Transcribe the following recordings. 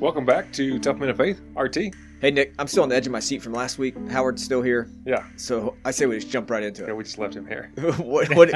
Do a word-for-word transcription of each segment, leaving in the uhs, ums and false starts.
Welcome back to Tough Men of Faith, R T. Hey, Nick, I'm still on the edge of my seat from last week. Howard's still here. Yeah. So I say we just jump right into it. Yeah, we just left him here. what? what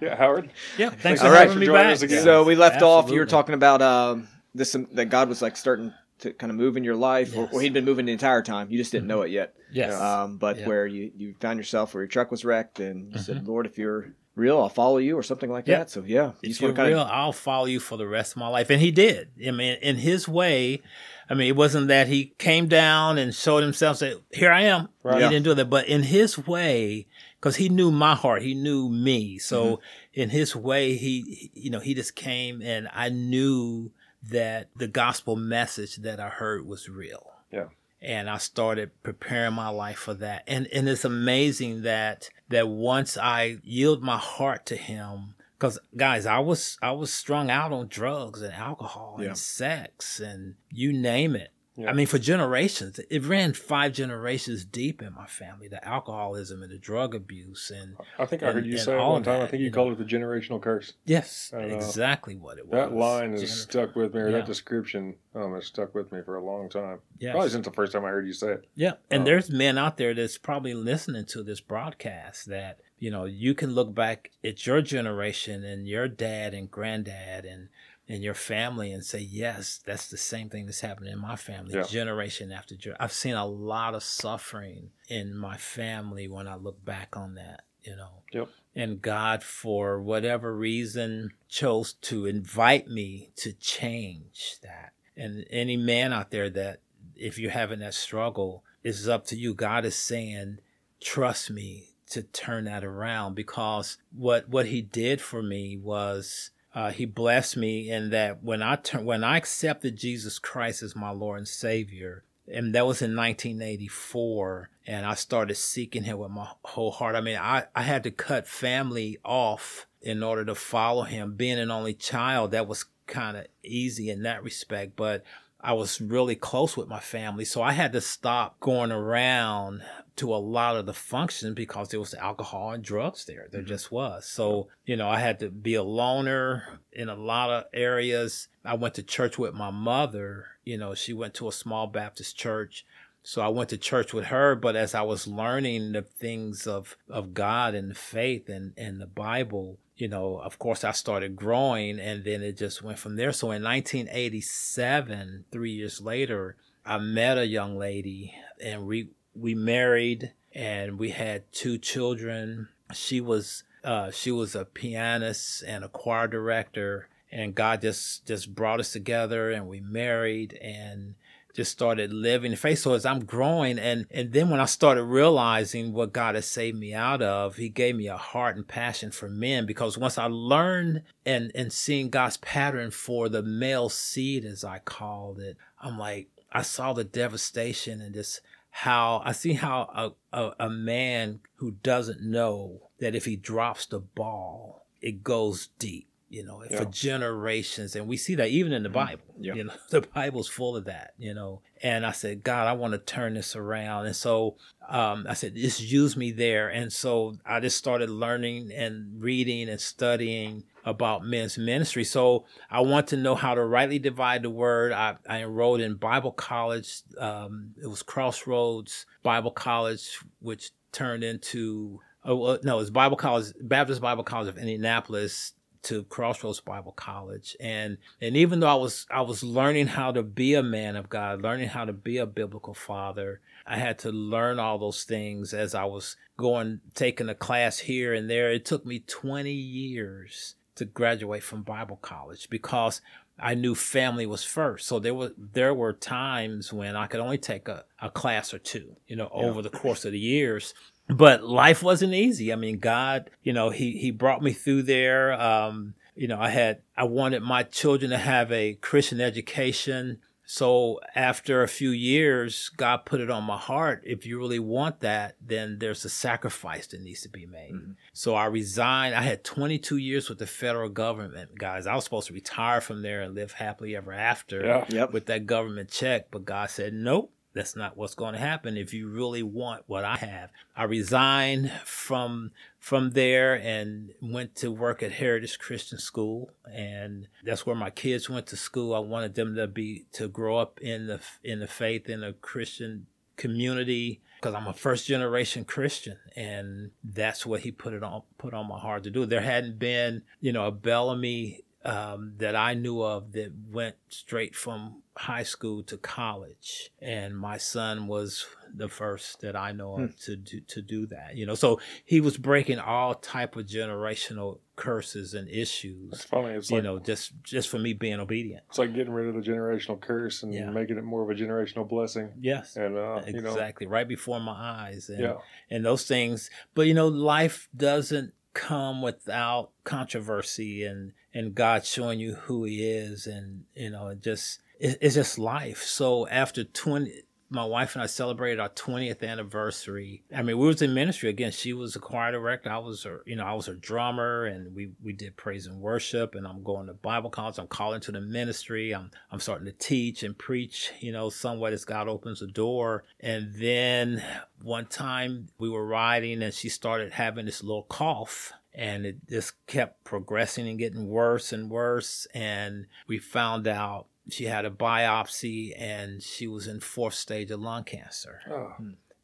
yeah, Howard. Yeah, thanks, thanks for, right. for joining back. us again. So we left Absolutely. off. You were talking about um, this that God was like starting to kind of move in your life. Yes. Or, or he'd been moving the entire time. You just didn't mm-hmm. know it yet. Yes. Um, but yeah. where you, you found yourself where your truck was wrecked and you mm-hmm. said, Lord, if you're... real, I'll follow you, or something like yeah. that. So yeah, you if you're kinda... real, I'll follow you for the rest of my life. And he did. I mean, in his way. I mean, it wasn't that he came down and showed himself, and said, "Here I am." Right. He yeah. didn't do that, but in his way, because he knew my heart, he knew me. So mm-hmm. in his way, he, you know, he just came, and I knew that the gospel message that I heard was real. Yeah. And I started preparing my life for that. And and it's amazing that that once I yield my heart to him, because guys, I was I was strung out on drugs and alcohol yeah. and sex and you name it. Yeah. I mean, for generations, it ran five generations deep in my family, the alcoholism and the drug abuse. And I think I and, heard you say it one time. That, I think you, you know, called it the generational curse. Yes, and, uh, exactly what it was. That line has Gener- stuck with me, or yeah. that description um, has stuck with me for a long time. Yes. Probably since the first time I heard you say it. Yeah, and um, there's men out there that's probably listening to this broadcast that, you know, you can look back at your generation and your dad and granddad and in your family and say, yes, that's the same thing that's happening in my family, yeah. generation after generation. I've seen a lot of suffering in my family when I look back on that, you know. Yep. And God, for whatever reason, chose to invite me to change that. And any man out there that, if you're having that struggle, it's up to you. God is saying, trust me to turn that around, because what, what he did for me was... Uh, he blessed me in that when I turn, when I accepted Jesus Christ as my Lord and Savior, and that was in nineteen eighty-four, and I started seeking him with my whole heart. I mean, I, I had to cut family off in order to follow him. Being an only child, that was kind of easy in that respect, but I was really close with my family, so I had to stop going around to a lot of the functions because there was alcohol and drugs there. There mm-hmm. just was. So, you know, I had to be a loner in a lot of areas. I went to church with my mother. You know, she went to a small Baptist church. So I went to church with her, but as I was learning the things of, of God and the faith and, and the Bible, you know, of course, I started growing, and then it just went from there. So in nineteen eighty-seven, three years later, I met a young lady, and we we married, and we had two children. She was uh, she was a pianist and a choir director, and God just just brought us together, and we married, and just started living the faith. So as I'm growing, and, and then when I started realizing what God has saved me out of, he gave me a heart and passion for men, because once I learned and, and seeing God's pattern for the male seed, as I called it, I'm like, I saw the devastation and just how I see how a, a, a man who doesn't know that if he drops the ball, it goes deep. You know, yeah. for generations. And we see that even in the Bible. Yeah. You know, the Bible's full of that, you know. And I said, God, I want to turn this around. And so um, I said, just use me there. And so I just started learning and reading and studying about men's ministry. So I want to know how to rightly divide the word. I, I enrolled in Bible college. Um, it was Crossroads Bible College, which turned into, oh, no, it was Bible College, Baptist Bible College of Indianapolis, to Crossroads Bible College. And and even though I was I was learning how to be a man of God, learning how to be a biblical father, I had to learn all those things as I was going, taking a class here and there. It took me twenty years to graduate from Bible college because I knew family was first. So there were there were times when I could only take a, a class or two, you know, yeah. over the course of the years. But life wasn't easy. I mean, God, you know, he, he brought me through there. Um, you know, I had, I wanted my children to have a Christian education. So after a few years, God put it on my heart. If you really want that, then there's a sacrifice that needs to be made. Mm-hmm. So I resigned. I had twenty-two years with the federal government, guys. I was supposed to retire from there and live happily ever after yeah. yep. with that government check. But God said, nope. That's not what's going to happen if you really want what I have. I resigned from from there and went to work at Heritage Christian School, and that's where my kids went to school. I wanted them to be to grow up in the in the faith, in a Christian community, because I'm a first generation Christian, and that's what he put it on put on my heart to do. There hadn't been, you know, a Bellamy Um, that I knew of that went straight from high school to college, and my son was the first that I know of hmm. to do, to do that. You know, so he was breaking all type of generational curses and issues. It's funny, it's you like, know, just just for me being obedient. It's like getting rid of the generational curse and yeah. making it more of a generational blessing. Yes, and uh, exactly, you know. Right before my eyes, and yeah. and those things. But you know, life doesn't come without controversy and. And God showing you who He is, and you know, it just it, it's just life. So after twenty, my wife and I celebrated our twentieth anniversary. I mean, we was in ministry again. She was a choir director. I was, her, you know, I was a drummer, and we, we did praise and worship. And I'm going to Bible college. I'm calling to the ministry. I'm I'm starting to teach and preach. You know, somewhat as God opens the door. And then one time we were riding, and she started having this little cough. And it just kept progressing and getting worse and worse. And we found out she had a biopsy, and she was in fourth stage of lung cancer. Oh.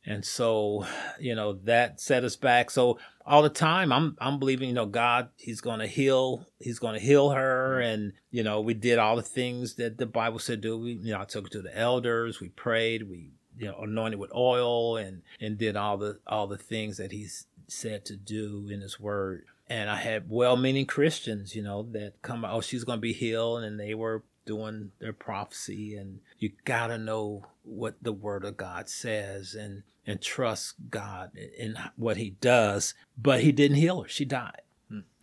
And so, you know, that set us back. So all the time I'm I'm believing, you know, God, He's going to heal. He's going to heal her. And, you know, we did all the things that the Bible said do. We, you know, I took her to the elders. We prayed. We, you know, anointed with oil and, and did all the all the things that He's said to do in His word. And I had well-meaning Christians, you know, that come, oh, she's going to be healed, and they were doing their prophecy. And you got to know what the word of God says and, and trust God in what He does. But He didn't heal her. She died.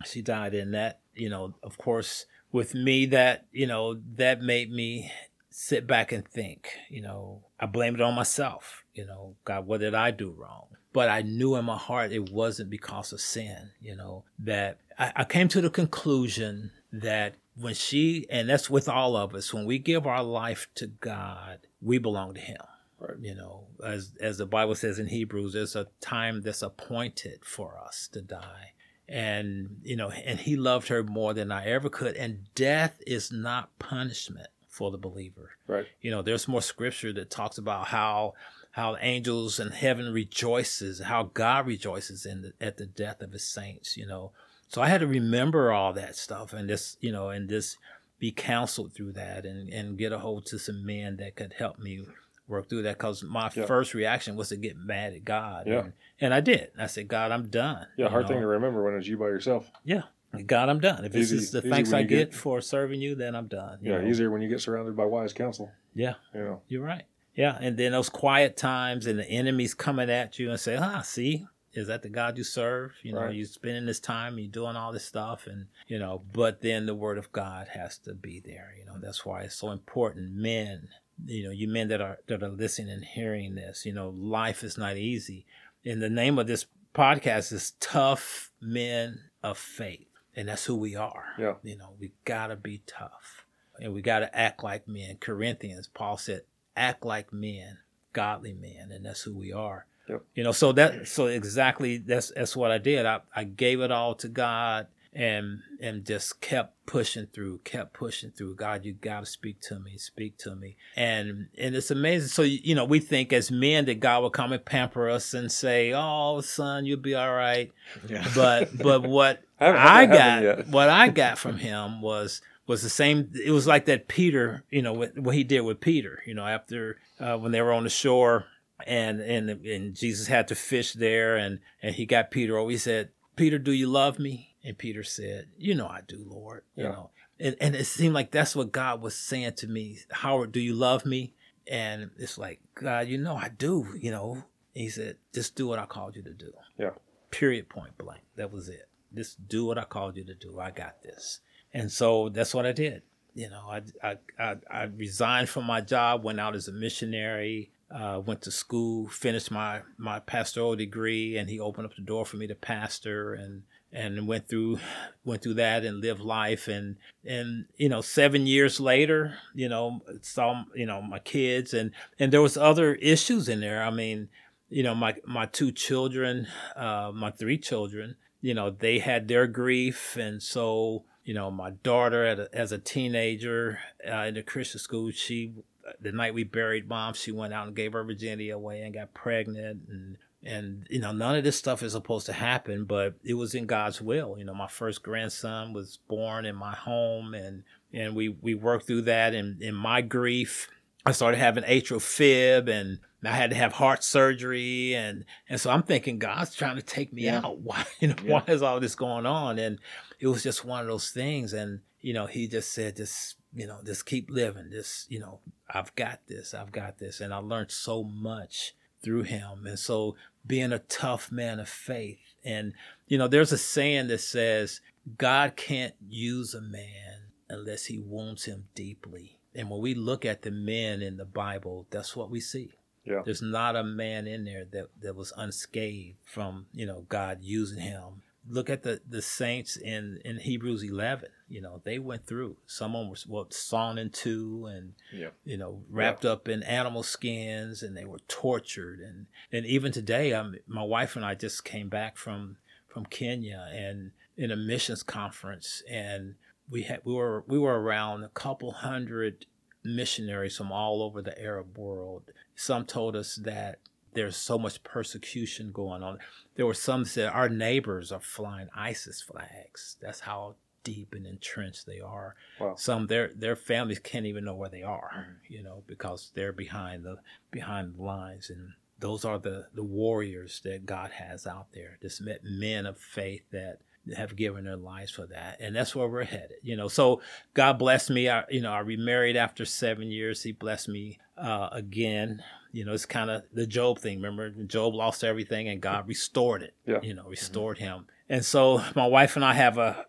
She died in that, you know, of course, with me that, you know, that made me sit back and think, you know, I blamed it on myself. You know, God, what did I do wrong? But I knew in my heart it wasn't because of sin, you know, that I, I came to the conclusion that when she, and that's with all of us, when we give our life to God, we belong to Him. Right. You know, as as the Bible says in Hebrews, there's a time that's appointed for us to die. And, you know, and He loved her more than I ever could. And death is not punishment for the believer. Right. You know, there's more scripture that talks about how How angels in heaven rejoices, how God rejoices in the, at the death of His saints, you know. So I had to remember all that stuff and just, you know, and just be counseled through that and, and get a hold to some men that could help me work through that. Because my yeah. first reaction was to get mad at God. Yeah. And, and I did. I said, God, I'm done. Yeah, hard know? thing to remember when it's you by yourself. Yeah. God, I'm done. If easy, this is the thanks I get, get for serving you, then I'm done. You yeah, know? Easier when you get surrounded by wise counsel. Yeah. You know. You're right. Yeah, and then those quiet times and the enemy's coming at you and say, ah, see, is that the God you serve? You know, right. You're spending this time, you're doing all this stuff, and, you know, but then the word of God has to be there. You know, that's why it's so important. Men, you know, you men that are that are listening and hearing this, you know, life is not easy. And the name of this podcast is Tough Men of Faith, and that's who we are. Yeah. You know, we got to be tough, and we got to act like men. Corinthians, Paul said, act like men, godly men, and that's who we are. Yep. You know, so that so exactly that's that's what I did. I, I gave it all to God and and just kept pushing through, kept pushing through. God, you got to speak to me, speak to me. And and it's amazing. So, you know, we think as men that God will come and pamper us and say, oh, son, you'll be all right. Yeah. But but what I, I got what I got from Him was was the same. It was like that Peter, you know, what, what he did with Peter, you know, after uh, when they were on the shore and, and and Jesus had to fish there and, and he got Peter over. He said, Peter, do you love me? And Peter said, you know, I do, Lord. You yeah. know, and, and it seemed like that's what God was saying to me. Howard, do you love me? And it's like, God, you know, I do, you know. And He said, just do what I called you to do. Yeah. Period, point blank. That was it. Just do what I called you to do. I got this. And so that's what I did. You know, I, I, I, I resigned from my job, went out as a missionary, uh, went to school, finished my, my pastoral degree, and he opened up the door for me to pastor. And, and went through went through that and lived life. And, and you know, seven years later, you know, saw, you know, my kids. And, and there was other issues in there. I mean, you know, my, my two children, uh, my three children, you know, they had their grief. And so, you know, my daughter at a, as a teenager uh, in the Christian school, she, the night we buried mom, she went out and gave her virginity away and got pregnant. And, and, you know, none of this stuff is supposed to happen, but it was in God's will. You know, my first grandson was born in my home, and, and we, we worked through that. And in my grief, I started having atrial fib, and I had to have heart surgery. And, and so I'm thinking, God's trying to take me yeah. out. Why, you know, yeah. why is all this going on? And it was just one of those things. And, you know, he just said, just, you know, just keep living. Just, you know, I've got this, I've got this. And I learned so much through him. And so being a tough man of faith. And, you know, there's a saying that says, God can't use a man unless he wounds him deeply. And when we look at the men in the Bible, that's what we see. Yeah. There's not a man in there that, that was unscathed from, you know, God using him. Look at the, the saints in, in Hebrews eleven. You know, they went through. Some of them were well, sawn in two and, yeah. you know, wrapped yeah. up in animal skins, and they were tortured. And, and even today, I'm, my wife and I just came back from, from Kenya and in a missions conference, and We had we were we were around a couple hundred missionaries from all over the Arab world. Some told us that there's so much persecution going on. There were some that said our neighbors are flying ISIS flags. That's how deep and entrenched they are. Wow. Some their their families can't even know where they are, you know, because they're behind the behind the lines. And those are the, the warriors that God has out there. Just men of faith that have given their lives for that. And that's where we're headed, you know. So God blessed me. I, you know, I remarried after seven years. He blessed me uh, again. You know, it's kind of the Job thing. Remember, Job lost everything and God restored it, yeah. you know, restored mm-hmm. him. And so my wife and I have a,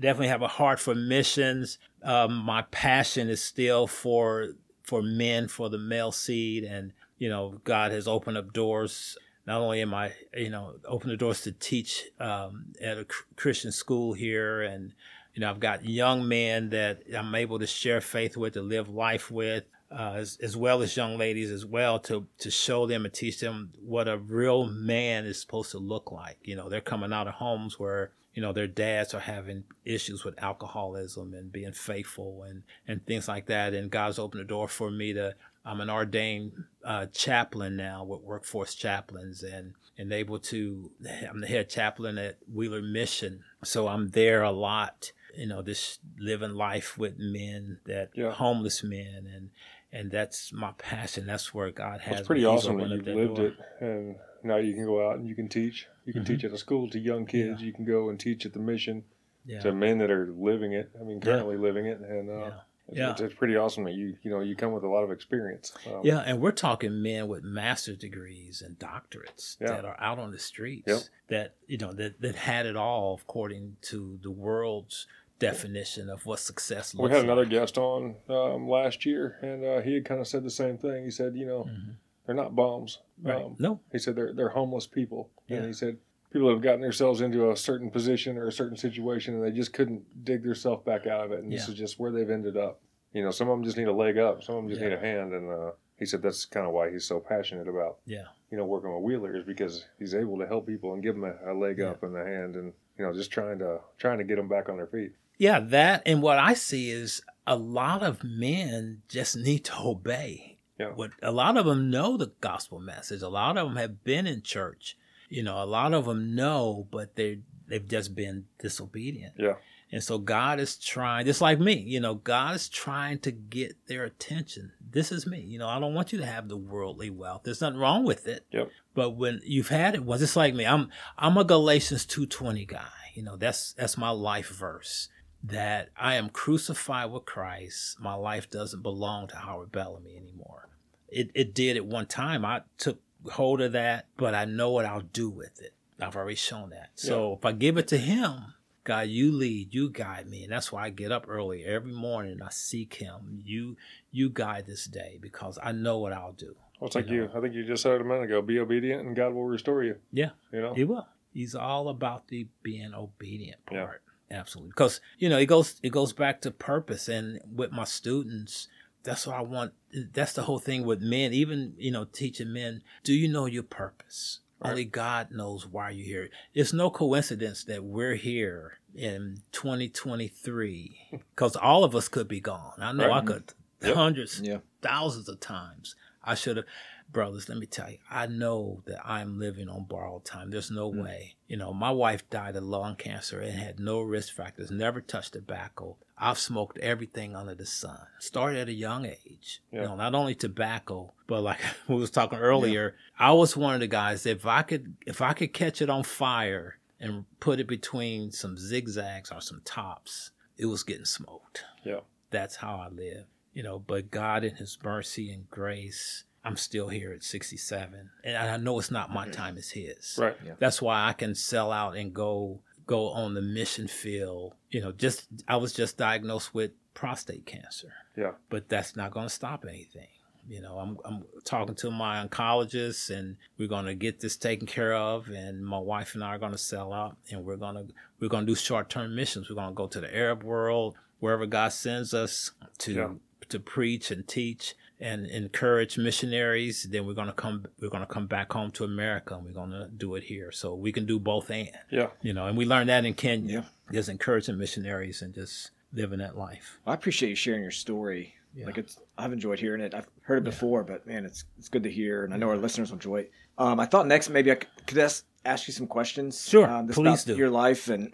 definitely have a heart for missions. Um, my passion is still for, for men, for the male seed. And, you know, God has opened up doors. Not only am I, you know, open the doors to teach um, at a Christian school here, and, you know, I've got young men that I'm able to share faith with, to live life with, uh, as, as well as young ladies as well, to, to show them and teach them what a real man is supposed to look like. You know, they're coming out of homes where, you know, their dads are having issues with alcoholism and being faithful and, and things like that. And God's opened the door for me to, I'm an ordained uh, chaplain now with Workforce Chaplains, and, and able to, I'm the head chaplain at Wheeler Mission. So I'm there a lot, you know, just living life with men that yeah. homeless men. And, and that's my passion. That's where God has me. It's pretty awesome that you've lived it. And now you can go out and you can teach. You can mm-hmm. teach at a school to young kids. Yeah. You can go and teach at the mission yeah. to men that are living it. I mean, currently yeah. living it. And, uh, yeah. Yeah. It's, it's pretty awesome that you, you know, you come with a lot of experience. Um, yeah, and we're talking men with master's degrees and doctorates yeah. that are out on the streets yep. that, you know, that, that had it all according to the world's definition of what success looks like. We had another like. guest on um, last year, and uh, he had kind of said the same thing. He said, you know, mm-hmm. they're not bums. Right. Um, no. He said they're they're homeless people. Yeah. And he said people have gotten themselves into a certain position or a certain situation, and they just couldn't dig themselves back out of it. And yeah. this is just where they've ended up. You know, some of them just need a leg up. Some of them just yeah. need a hand. And uh, he said that's kind of why he's so passionate about, yeah. you know, working with Wheelers, because he's able to help people and give them a, a leg yeah. up and a hand, and, you know, just trying to trying to get them back on their feet. Yeah, that. And what I see is a lot of men just need to obey. Yeah. What, a lot of them know the gospel message. A lot of them have been in church. You know, a lot of them know, but they, they've just been disobedient. Yeah. And so God is trying, just like me, you know, God is trying to get their attention. This is me. You know, I don't want you to have the worldly wealth. There's nothing wrong with it. Yep. But when you've had it once, it's like me. I'm I'm a Galatians two twenty guy. You know, that's that's my life verse, that I am crucified with Christ. My life doesn't belong to Howard Bellamy anymore. It It did at one time. I took hold of that, but I know what I'll do with it. I've already shown that. So yeah. if I give it to him, God, you lead, you guide me. And that's why I get up early every morning. I seek him. You you guide this day, because I know what I'll do. Well, it's you like know? you. I think you just said it a minute ago. Be obedient and God will restore you. Yeah, you know, he will. He's all about the being obedient part. Yeah. Absolutely. Because, you know, it goes it goes back to purpose. And with my students, that's what I want. That's the whole thing with men, even, you know, teaching men. Do you know your purpose? Right. Only God knows why you're here. It's no coincidence that we're here in twenty twenty-three, because all of us could be gone. I know right. I could yep. hundreds, yeah. thousands of times. I should have. Brothers, let me tell you, I know that I'm living on borrowed time. There's no mm. way. You know, my wife died of lung cancer and had no risk factors, never touched tobacco. I've smoked everything under the sun. Started at a young age. Yeah. You know, not only tobacco, but like we was talking earlier, yeah. I was one of the guys that if I could if I could catch it on fire and put it between some zigzags or some tops, it was getting smoked. Yeah. That's how I live. You know, but God in his mercy and grace, I'm still here at sixty-seven, and I know it's not my time, it's his. Right. Yeah. That's why I can sell out and go go on the mission field. You know, just I was just diagnosed with prostate cancer. Yeah. But that's not going to stop anything. You know, I'm I'm talking to my oncologist, and we're going to get this taken care of, and my wife and I are going to sell out, and we're going to we're going to do short-term missions. We're going to go to the Arab world, wherever God sends us to yeah. to preach and teach and encourage missionaries. Then we're going to come we're going to come back home to America, and we're going to do it here, so we can do both. And yeah you know and we learned that in Kenya, yeah. just encouraging missionaries and just living that life. I appreciate you sharing your story. yeah. Like, it's I've enjoyed hearing it. I've heard it before, yeah. but man, it's it's good to hear, and I know our listeners will enjoy it. um I thought next maybe I could ask, ask you some questions. Sure. um, this please about do your life and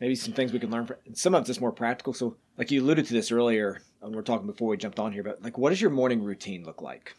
maybe some things we can learn from, some of it's more practical. So like you alluded to this earlier, and we're talking before we jumped on here, but like, what does your morning routine look like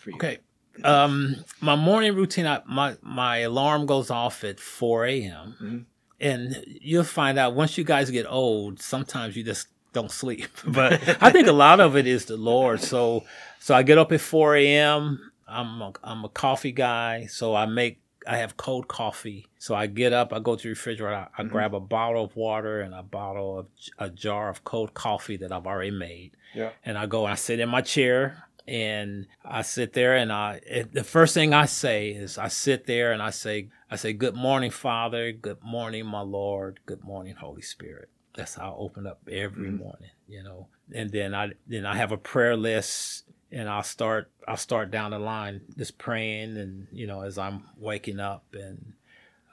for you? Okay. Um, my morning routine, I, my, my alarm goes off at four a.m. Mm-hmm. And you'll find out once you guys get old, sometimes you just don't sleep. But I think a lot of it is the Lord. So so I get up at four a.m. I'm a, I'm a coffee guy, so I make I have cold coffee. So I get up, I go to the refrigerator, I, I mm-hmm. grab a bottle of water and a bottle of a jar of cold coffee that I've already made. Yeah. And I go and I sit in my chair, and I sit there, and I it, the first thing I say is I sit there and I say I say good morning, Father, good morning, my Lord, good morning, Holy Spirit. That's how I open up every mm-hmm. morning, you know. And then I then I have a prayer list. And I'll start, I'll start down the line just praying, and, you know, as I'm waking up, and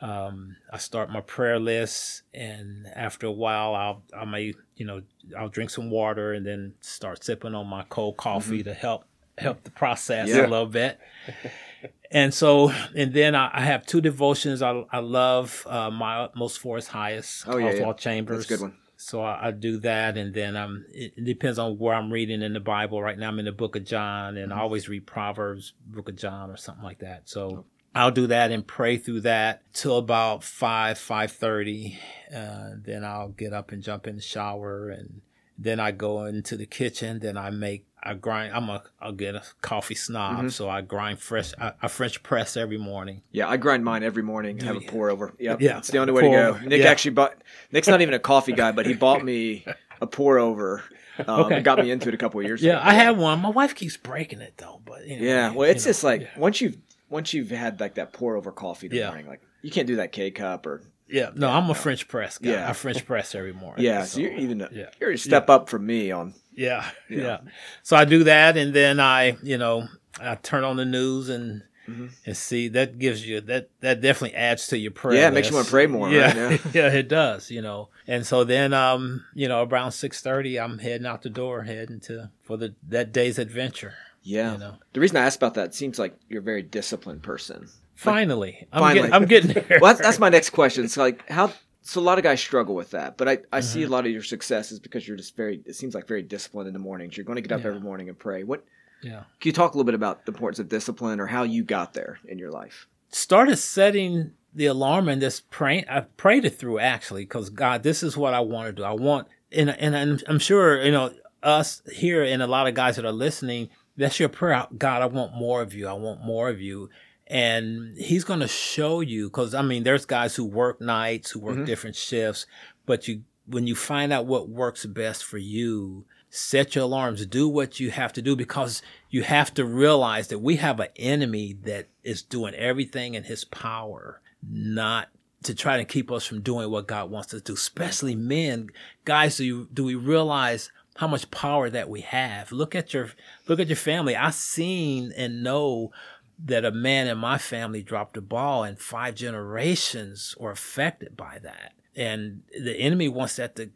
um, I start my prayer list. And after a while, I'll, I may, you know, I'll drink some water and then start sipping on my cold coffee mm-hmm. to help, help the process yeah. a little bit. And so, and then I, I have two devotions. I, I love uh, My Utmost for His Highest, oh, yeah, yeah. Chambers. That's a good one. So I, I do that, and then I'm, it depends on where I'm reading in the Bible. Right now I'm in the book of John, and mm-hmm. I always read Proverbs, book of John, or something like that. So oh. I'll do that and pray through that till about five, five thirty. Uh, then I'll get up and jump in the shower, and then I go into the kitchen. Then I make, I grind, I'm a, I'll get a coffee snob, mm-hmm. so I grind fresh, I, I French press every morning. Yeah, I grind mine every morning and have a pour over. Yep. Yeah, it's the only way to go. Over. Nick yeah. actually bought, Nick's not even a coffee guy, but he bought me a pour over. Um, okay. Got me into it a couple of years yeah, ago. Yeah, I had one. My wife keeps breaking it though, but anyway, yeah, well, it's you know, just like, yeah. once you've, once you've had like that pour over coffee in the yeah. morning, like you can't do that K cup or. Yeah, no, I'm a French press guy. Yeah. I French press every morning. Yeah, so, so you're even a, yeah. you're a step yeah. up from me on. Yeah, yeah, yeah. So I do that, and then I, you know, I turn on the news and mm-hmm. and see. That gives you that that definitely adds to your prayer. Yeah, it makes you want to pray more. Yeah, right? yeah. yeah, it does. You know, and so then, um, you know, around six thirty, I'm heading out the door, heading to for the that day's adventure. Yeah, you know? The reason I asked about that, it seems like you're a very disciplined person. Finally, I'm Finally. Getting, I'm getting there. Well, that's, that's my next question. So, like, how? So, a lot of guys struggle with that, but I, I mm-hmm. see a lot of your successes because you're just very. It seems like very disciplined in the mornings. You're going to get up yeah. every morning and pray. What? Yeah. Can you talk a little bit about the importance of discipline or how you got there in your life? Started setting the alarm and just praying. I prayed it through actually because God, this is what I want to do. I want, and and I'm, I'm sure you know us here and a lot of guys that are listening. That's your prayer. God, I want more of you. I want more of you. And he's going to show you, because, I mean, there's guys who work nights, who work mm-hmm. different shifts. But you, when you find out what works best for you, set your alarms, do what you have to do, because you have to realize that we have an enemy that is doing everything in his power not to try to keep us from doing what God wants us to do, especially men. Guys, do you, do we realize how much power that we have? Look at your, look at your family. I've seen and know that a man in my family dropped the ball, and five generations were affected by that. And the enemy wants that to,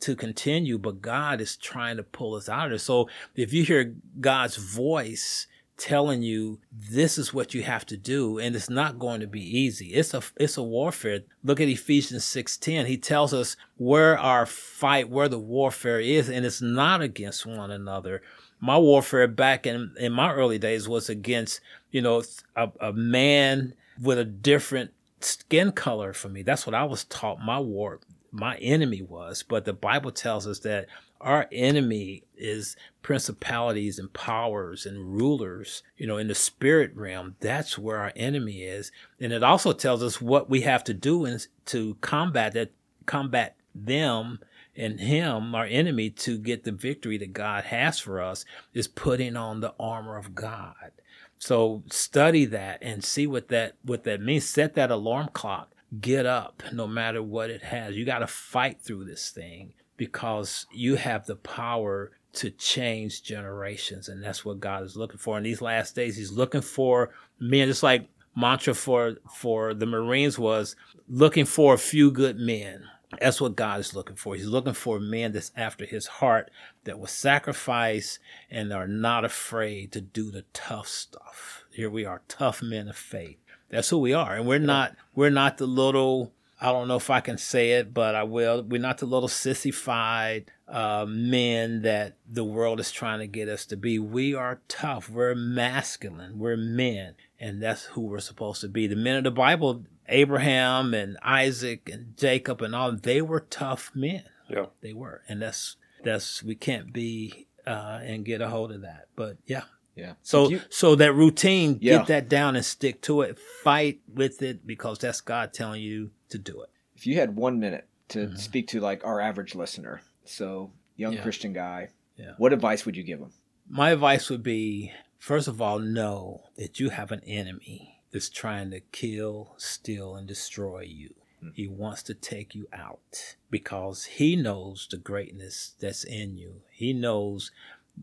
to continue, but God is trying to pull us out of it. So if you hear God's voice telling you this is what you have to do, and it's not going to be easy. It's a it's a warfare. Look at Ephesians six ten. He tells us where our fight, where the warfare is, and it's not against one another. My warfare back in, in my early days was against, you know, a, a man with a different skin color from me. That's what I was taught my war, my enemy was. But the Bible tells us that our enemy is principalities and powers and rulers, you know, in the spirit realm. That's where our enemy is. And it also tells us what we have to do is to combat that, combat them and him, our enemy, to get the victory that God has for us is putting on the armor of God. So study that and see what that, what that means. Set that alarm clock. Get up no matter what it has. You got to fight through this thing, because you have the power to change generations. And that's what God is looking for. In these last days, he's looking for men, just like mantra for, for the Marines was looking for a few good men. That's what God is looking for. He's looking for men that's after his heart, that will sacrifice and are not afraid to do the tough stuff. Here we are, tough men of faith. That's who we are. And we're not, we're not the little, I don't know if I can say it, but I will. We're not the little sissified uh, men that the world is trying to get us to be. We are tough. We're masculine. We're men. And that's who we're supposed to be. The men of the Bible, Abraham and Isaac and Jacob and all, they were tough men. Yeah. They were. And that's, that's, we can't be uh, and get a hold of that. But yeah. Yeah. So you, so that routine, yeah. Get that down and stick to it. Fight with it, because that's God telling you to do it. If you had one minute to mm-hmm. speak to like our average listener, so young yeah. Christian guy, yeah. what advice would you give him? My advice would be, first of all, know that you have an enemy that's trying to kill, steal, and destroy you. Mm-hmm. He wants to take you out because he knows the greatness that's in you. He knows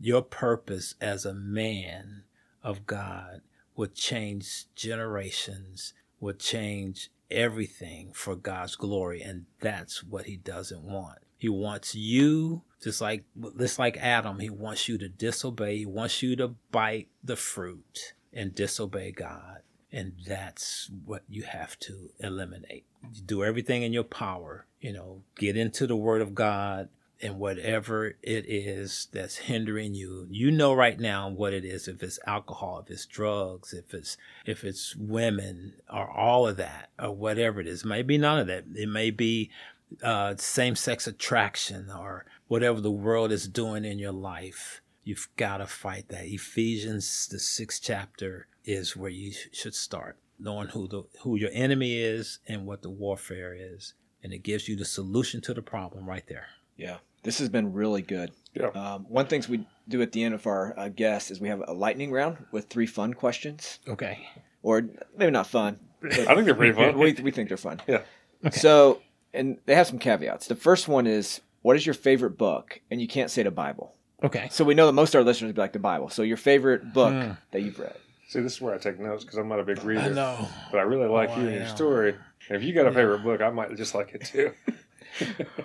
your purpose as a man of God would change generations, would change everything for God's glory, and that's what he doesn't want. He wants you, just like just like Adam, he wants you to disobey. He wants you to bite the fruit and disobey God, and that's what you have to eliminate. You do everything in your power, you know, get into the Word of God, and whatever it is that's hindering you, you know right now what it is. If it's alcohol, if it's drugs, if it's if it's women, or all of that, or whatever it is, maybe none of that. It may be uh, same-sex attraction or whatever the world is doing in your life. You've got to fight that. Ephesians, the sixth chapter, is where you sh- should start, knowing who the who your enemy is and what the warfare is, and it gives you the solution to the problem right there. Yeah. This has been really good. Yeah. Um, one thing we do at the end of our uh, guests is we have a lightning round with three fun questions. Okay. Or maybe not fun. I think they're pretty fun. We, we think they're fun. Yeah. Okay. So, and they have some caveats. The first one is, what is your favorite book? And you can't say the Bible. Okay. So we know that most of our listeners would be like the Bible. So your favorite book mm. that you've read. See, this is where I take notes because I'm not a big reader. I know. But I really like oh, you and your story. And if you got a favorite yeah. book, I might just like it too.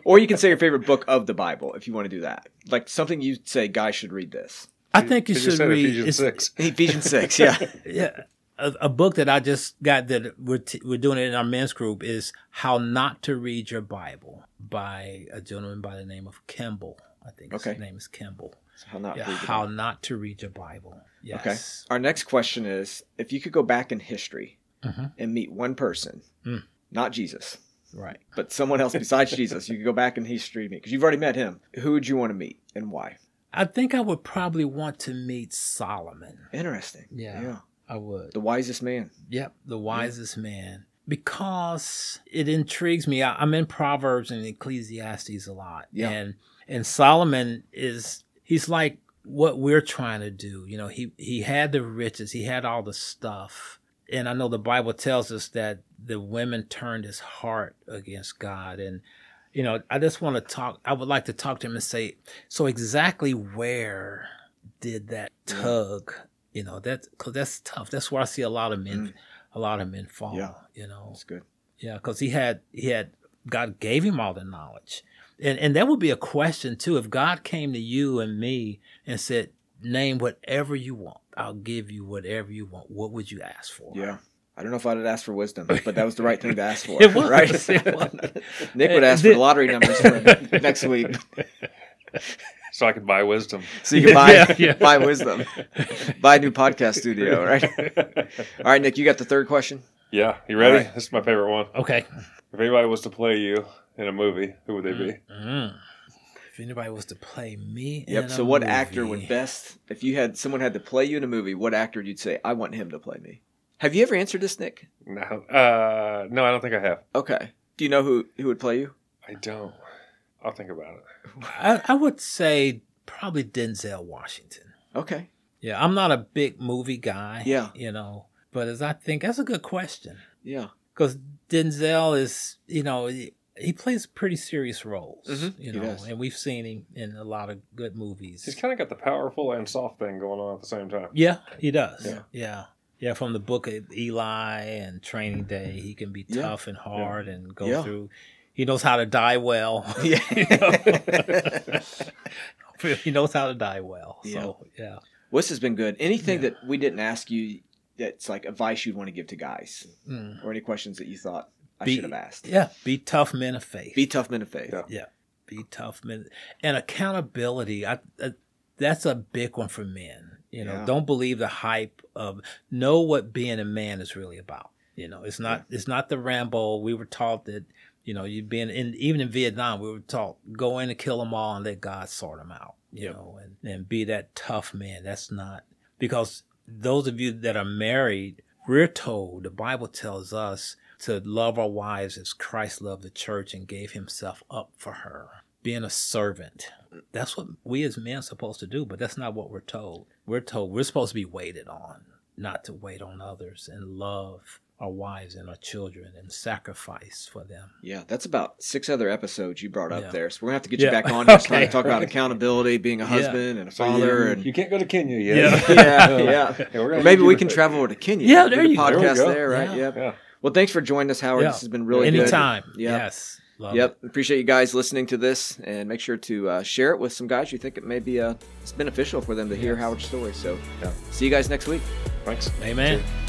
Or you can say your favorite book of the Bible if you want to do that. Like something you say, guys should read this. I think you, you should read Ephesians six. Ephesians six, yeah. yeah. A, a book that I just got that we're, t- we're doing it in our men's group is How Not to Read Your Bible by a gentleman by the name of Kimball. I think okay. his name is Kimball. So how not, yeah, read how not to read your Bible. Yes. Okay. Our next question is, if you could go back in history mm-hmm. and meet one person, mm. not Jesus. Right. But someone else besides Jesus, you could go back in history because you've already met him. Who would you want to meet and why? I think I would probably want to meet Solomon. Interesting. Yeah, yeah. I would. The wisest man. Yep, the wisest yeah. man. Because it intrigues me. I, I'm in Proverbs and Ecclesiastes a lot. Yeah. And and Solomon is, he's like what we're trying to do. You know, he, he had the riches. He had all the stuff. And I know the Bible tells us that the women turned his heart against God. And, you know, I just want to talk, I would like to talk to him and say, so exactly where did that tug, you know, that, because that's tough. That's where I see a lot of men, mm. a lot of men fall, yeah. you know. That's good. Yeah, because he had, he had, God gave him all the knowledge. And and that would be a question, too. If God came to you and me and said, name whatever you want, I'll give you whatever you want, what would you ask for? Yeah. I don't know if I'd have asked for wisdom, but that was the right thing to ask for. It was. Right? It was. Nick would ask for the lottery numbers for next week. So I could buy wisdom. So you can buy, yeah, yeah. buy wisdom. Buy a new podcast studio, right? All right, Nick, you got the third question? Yeah. You ready? Right. This is my favorite one. Okay. If anybody was to play you in a movie, who would they be? Mm-hmm. If anybody was to play me in yep. a so what movie. Actor would best, if you had someone had to play you in a movie, what actor you'd say, I want him to play me? Have you ever answered this, Nick? No. Uh, no, I don't think I have. Okay. Do you know who, who would play you? I don't. I'll think about it. I, I would say probably Denzel Washington. Okay. Yeah, I'm not a big movie guy. Yeah. You know, but as I think, that's a good question. Yeah. Because Denzel is, you know, he plays pretty serious roles, mm-hmm. you know, and we've seen him in a lot of good movies. He's kind of got the powerful and soft thing going on at the same time. Yeah, he does. Yeah. Yeah, yeah from the book of Eli and Training Day, he can be tough yeah. and hard yeah. and go yeah. through. He knows how to die well. Yeah. He knows how to die well. So, yeah. yeah. Well, this has been good. Anything yeah. that we didn't ask you that's like advice you'd want to give to guys mm. or any questions that you thought I be, should have asked. Yeah. Be tough men of faith. Be tough men of faith. Yeah. yeah. Be tough men. And accountability. I, uh, that's a big one for men. You know, yeah. don't believe the hype of know what being a man is really about. You know, it's not, yeah. it's not the Rambo. We were taught that, you know, you've been in, even in Vietnam, we were taught go in and kill them all and let God sort them out, you yep. know, and, and be that tough man. That's not because those of you that are married, we're told, the Bible tells us to love our wives as Christ loved the church and gave himself up for her. Being a servant. That's what we as men are supposed to do, but that's not what we're told. We're told we're supposed to be waited on, not to wait on others, and love our wives and our children and sacrifice for them. Yeah, that's about six other episodes you brought up yeah. there. So we're going to have to get yeah. you back on next okay. time to talk about accountability, being a husband yeah. and a father. So you, and you can't go to Kenya yet. Yeah, yeah. yeah. yeah. Or maybe we can travel to Kenya. Yeah, there you go. Podcast there, there right? Yeah. Yep. yeah. Well, thanks for joining us, Howard. Yeah. This has been really Anytime. good. Anytime. Yep. Yes. Love yep. it. Appreciate you guys listening to this, and make sure to uh, share it with some guys you think it may be uh, it's beneficial for them to yes. hear Howard's story. So yeah. see you guys next week. Thanks. Amen.